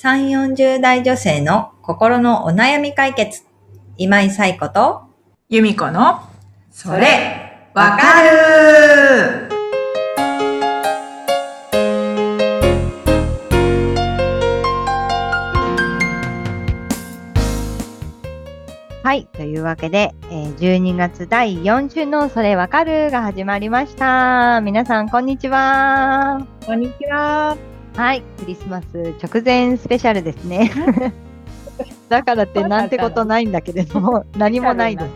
3、40代女性の心のお悩み解決。今井彩子と由美子のそれわかる。はい、というわけで、12月第4週のそれわかるが始まりました。皆さんこんにちは。こんにちは。はい、クリスマス直前スペシャルですね。だからってなんてことないんだけれども、何もないです。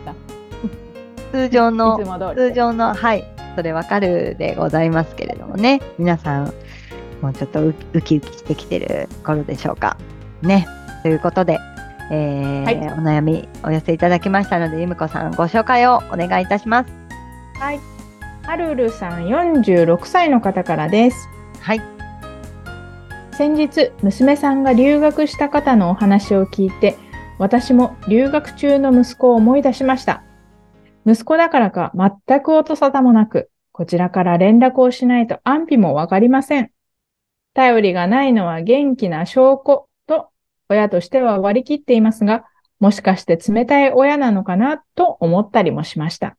通常のはい、それわかるでございますけれどもね、皆さんもうちょっとウキウキしてきてる頃でしょうかね。ということで。はい、お悩みお寄せいただきましたので、ゆみこさんご紹介をお願いいたします。はい、はるるさん46歳の方からです。はい、先日娘さんが留学した方のお話を聞いて、私も留学中の息子を思い出しました。息子だからか全く音沙汰もなく、こちらから連絡をしないと安否もわかりません。頼りがないのは元気な証拠と親としては割り切っていますが、もしかして冷たい親なのかなと思ったりもしました。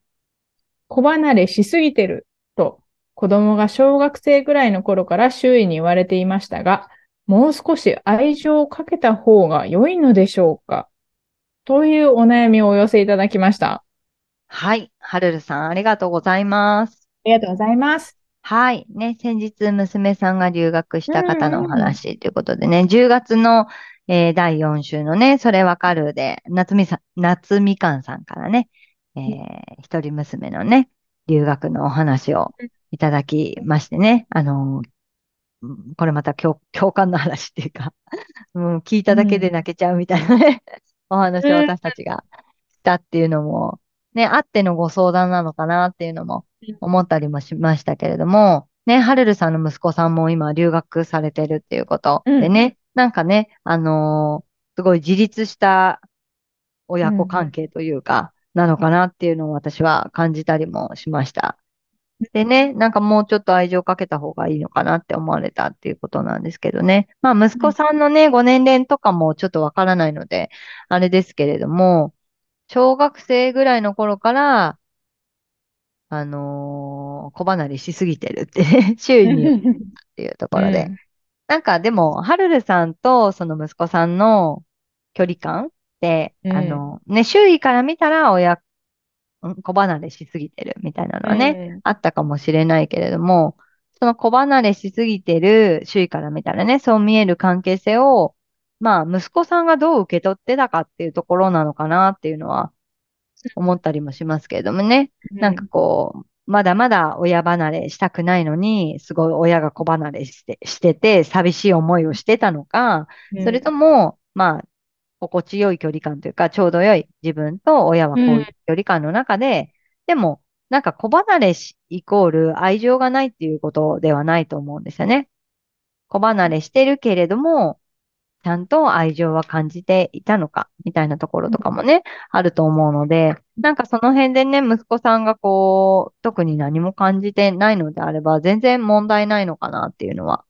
子離れしすぎてると子供が小学生ぐらいの頃から周囲に言われていましたが、もう少し愛情をかけた方が良いのでしょうかというお悩みをお寄せいただきました。はい、はるるさんありがとうございます。ありがとうございます。はい、ね、先日娘さんが留学した方のお話ということでね、10月の第4週のね、それわかるで、夏みかんさんからね、一人娘のね、留学のお話をいただきましてね、これまた共感の話っていうか、もう聞いただけで泣けちゃうみたいなね、お話を私たちがしたっていうのも、ね、あってのご相談なのかなっていうのも思ったりもしましたけれども、ね、はるるさんの息子さんも今留学されてるっていうことでね、なんかね、すごい自立した親子関係というか、なのかなっていうのを私は感じたりもしました。でね、なんかもうちょっと愛情かけた方がいいのかなって思われたっていうことなんですけどね。まあ息子さんのね、ご年齢とかもちょっとわからないので、あれですけれども、小学生ぐらいの頃から、子離れしすぎてるって、ね、周囲に言うっていうところで。なんかでも、はるるさんとその息子さんの距離感って、ね、周囲から見たら子離れしすぎてるみたいなのはね、あったかもしれないけれども、その子離れしすぎてる周囲から見たらね、そう見える関係性を、まあ、息子さんがどう受け取ってたかっていうところなのかなっていうのは思ったりもしますけれどもね、なんかこう、まだまだ親離れしたくないのに、すごい親が子離れしてて、寂しい思いをしてたのか、それとも、まあ、心地よい距離感というか、ちょうど良い自分と親はこういう距離感の中で、でも、なんか子離れイコール愛情がないっていうことではないと思うんですよね。子離れしてるけれども、ちゃんと愛情は感じていたのか、みたいなところとかもね、あると思うので、なんかその辺でね、息子さんがこう、特に何も感じてないのであれば、全然問題ないのかなっていうのは、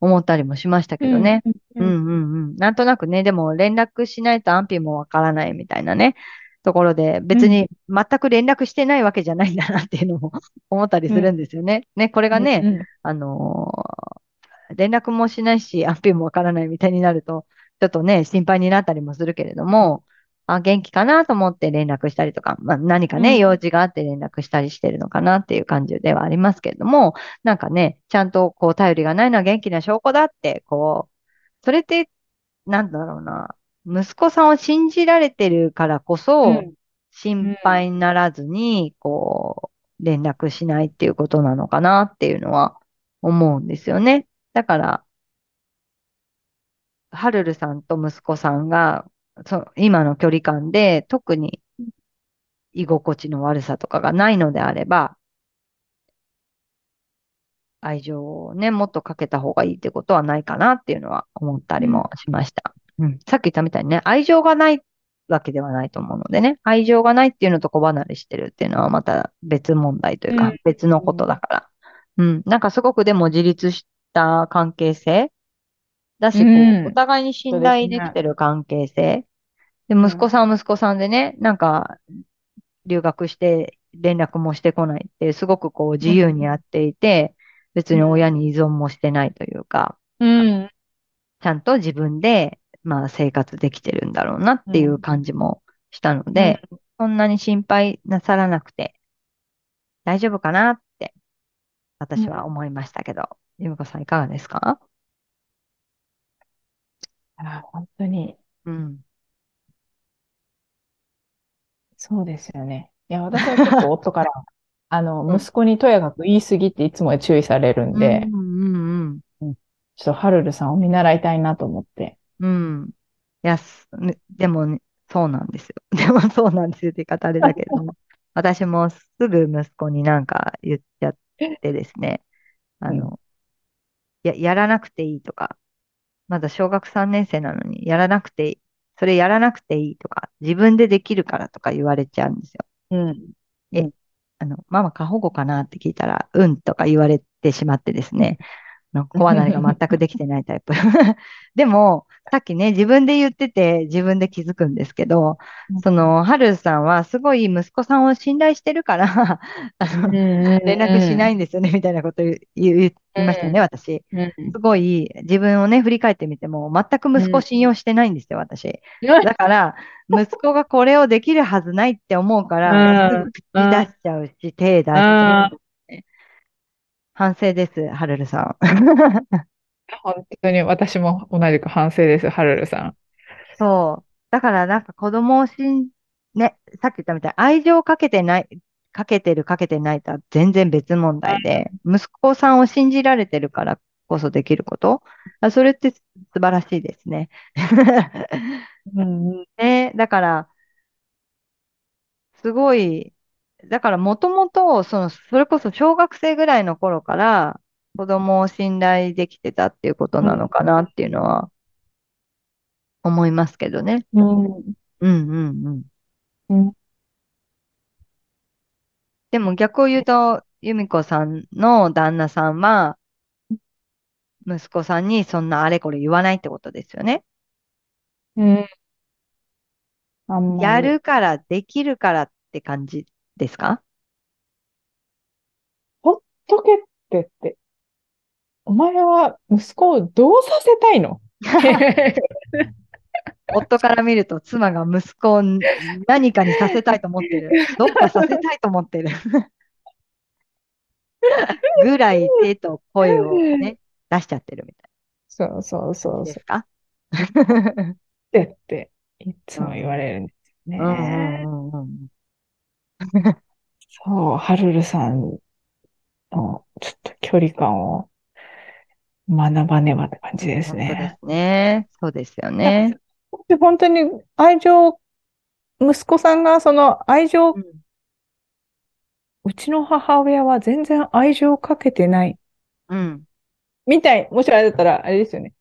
思ったりもしましたけどね。なんとなくね、でも連絡しないと安否もわからないみたいなね、ところで、別に全く連絡してないわけじゃないんだなっていうのも思ったりするんですよね。ね、これがね、連絡もしないし、安否もわからないみたいになると、ちょっとね、心配になったりもするけれども、あ、元気かなと思って連絡したりとか、まあ、何かね、用事があって連絡したりしてるのかなっていう感じではありますけれども、なんかね、ちゃんとこう、頼りがないのは元気な証拠だって、こう、それって、なんだろうな、息子さんを信じられてるからこそ、心配にならずに、こう、連絡しないっていうことなのかなっていうのは思うんですよね。だから、はるるさんと息子さんが、今の距離感で特に居心地の悪さとかがないのであれば、愛情をね、もっとかけた方がいいってことはないかなっていうのは思ったりもしました。さっき言ったみたいにね、愛情がないわけではないと思うのでね、愛情がないっていうのと子離れしてるっていうのはまた別問題というか、別のことだから。なんかすごくでも自立した関係性だし、お互いに信頼できてる関係性。で、息子さんは息子さんでね、なんか、留学して連絡もしてこないって、すごくこう自由にやっていて、別に親に依存もしてないというか、うん、ちゃんと自分で、まあ生活できてるんだろうなっていう感じもしたので、そんなに心配なさらなくて、大丈夫かなって、私は思いましたけど、ゆみこさんいかがですか？本当に。うん。そうですよね。いや、私は結構夫から、息子にとやかく言い過ぎっていつも注意されるんで、ちょっとハルルさんを見習いたいなと思って。うん。いや、でも、ね、そうなんですよ。でもそうなんですよって言い方あれだけども、私もすぐ息子になんか言っちゃってですね、やらなくていいとか、まだ小学3年生なのに、やらなくていい。それやらなくていいとか、自分でできるからとか言われちゃうんですよ。ママ過保護かなって聞いたら、うんとか言われてしまってですね、子離れが全くできてないタイプ。でも、さっきね、自分で言ってて、自分で気づくんですけど、はるさんはすごい息子さんを信頼してるから、連絡しないんですよね、みたいなこと言いましたね、私。すごい、自分をね、振り返ってみても、全く息子を信用してないんですよ、私。だから、息子がこれをできるはずないって思うから、すぐ口出しちゃうし、手出しちゃう。反省です、ハルルさん。本当に私も同じく反省です、ハルルさん。そう。だからなんか子供をね、さっき言ったみたいに愛情をかけてない、かけてるかけてないとは全然別問題で、息子さんを信じられてるからこそできること。それって素晴らしいですね。ね、だから、すごい、だからもともと、それこそ小学生ぐらいの頃から子供を信頼できてたっていうことなのかなっていうのは思いますけどね。でも逆を言うと、由美子さんの旦那さんは、息子さんにそんなあれこれ言わないってことですよね。やるから、できるからって感じ。ですか？ほっとけって、お前は息子をどうさせたいの？夫から見ると妻が息子を何かにさせたいと思ってる。どっかさせたいと思ってる。ぐらい手と声をね、出しちゃってるみたい。そう。ですか？って、いつも言われるんですよね。そう、はるるさんのちょっと距離感を学ばねばって感じですね。そうですよね。本当に愛情、息子さんがその愛情、うちの母親は全然愛情をかけてない。みたい、もしあれだったらあれですよね。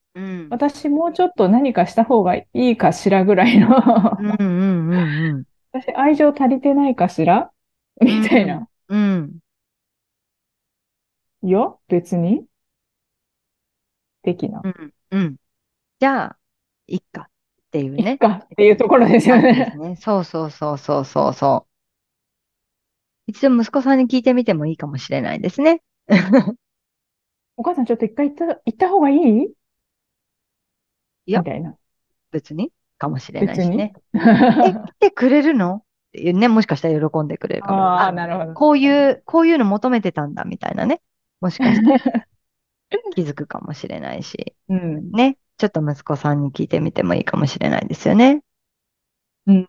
私もうちょっと何かした方がいいかしらぐらいの。私、愛情足りてないかしらみたいな。いや、別に的な。じゃあ、いっかっていうね。いっかっていうところですよね。そう。一度息子さんに聞いてみてもいいかもしれないですね。お母さん、ちょっと一回行った方がいい？いや、みたいな。別に。かもしれないしね。来てくれるの？っていうね、もしかしたら喜んでくれるかも。なるほど。こういうの求めてたんだみたいなね。もしかしたら気づくかもしれないし。ね。ちょっと息子さんに聞いてみてもいいかもしれないですよね。ね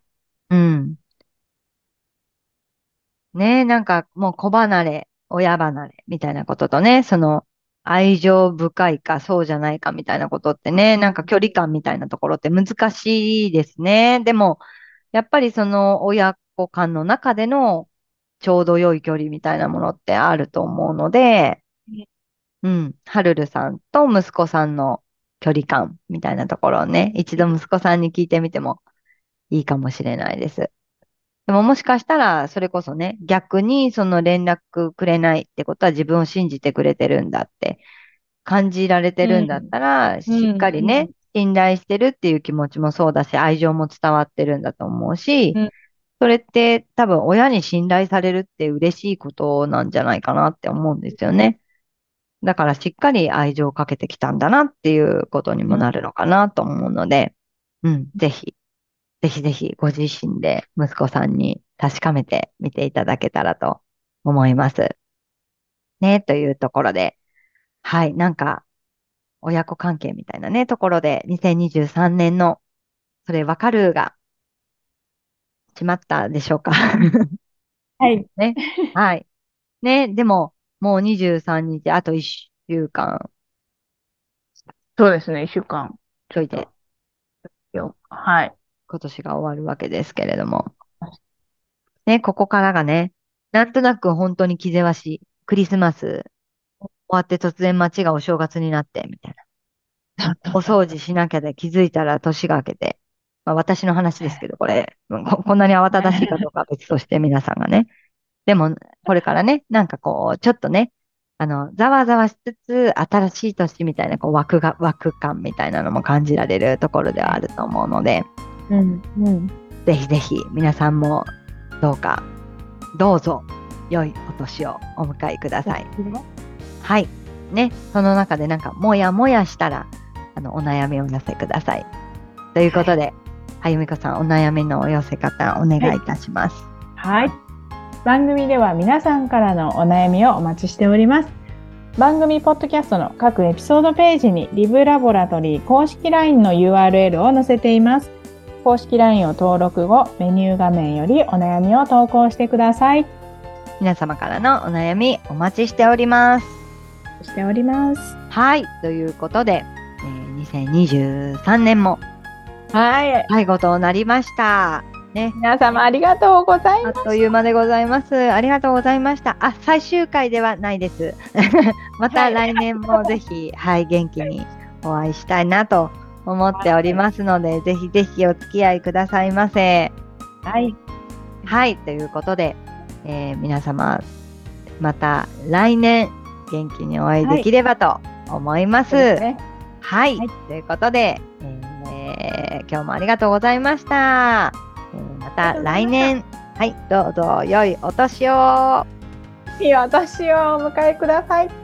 え、なんかもう子離れ、親離れみたいなこととね、愛情深いかそうじゃないかみたいなことってね、なんか距離感みたいなところって難しいですね。でも、やっぱり親子間の中でのちょうど良い距離みたいなものってあると思うので、はるるさんと息子さんの距離感みたいなところをね、一度息子さんに聞いてみてもいいかもしれないです。でももしかしたら、それこそね、逆に連絡くれないってことは自分を信じてくれてるんだって感じられてるんだったら、しっかりね、信頼してるっていう気持ちもそうだし、愛情も伝わってるんだと思うし、それって多分親に信頼されるって嬉しいことなんじゃないかなって思うんですよね。だからしっかり愛情をかけてきたんだなっていうことにもなるのかなと思うので、ぜひご自身で息子さんに確かめてみていただけたらと思います。ね、というところで、はい、なんか親子関係みたいなね、ところで2023年のそれわかるが決まったでしょうか。はい。ね、はい。ね、でももう23日、あと1週間。そうですね、1週間。ちょいで。はい。今年が終わるわけですけれども。ね、ここからがね、なんとなく本当に気ぜわしい。クリスマス終わって突然街がお正月になって、みたいな。お掃除しなきゃで気づいたら年が明けて。まあ私の話ですけど、これ、こんなに慌ただしいかどうかは別として皆さんがね。でも、これからね、なんかこう、ちょっとね、ざわざわしつつ、新しい年みたいな、こう、枠感みたいなのも感じられるところではあると思うので、ぜひ、皆さんも、どうぞ、良いお年をお迎えください。はい。ね、その中でなんか、もやもやしたら、お悩みをお寄せください。ということで、はい、ゆみこさん、お悩みのお寄せ方、お願いいたします。はい。番組では皆さんからのお悩みをお待ちしております。番組ポッドキャストの各エピソードページにリブラボラトリー公式 LINE の URL を載せています。公式 LINE を登録後、メニュー画面よりお悩みを投稿してください。皆様からのお悩みお待ちしております。はい、ということで、2023年も最後となりました。ね、皆様ありがとうございます。あっという間でございます。ありがとうございました。あ、最終回ではないです。また来年もぜひ、はい、元気にお会いしたいなと思っておりますので、ぜひぜひお付き合いくださいませ。はい。はい、ということで、皆様、また来年元気にお会いできればと思います。はい、ということで、今日もありがとうございました。また来年、はい、どうぞ良いお年をお迎えください。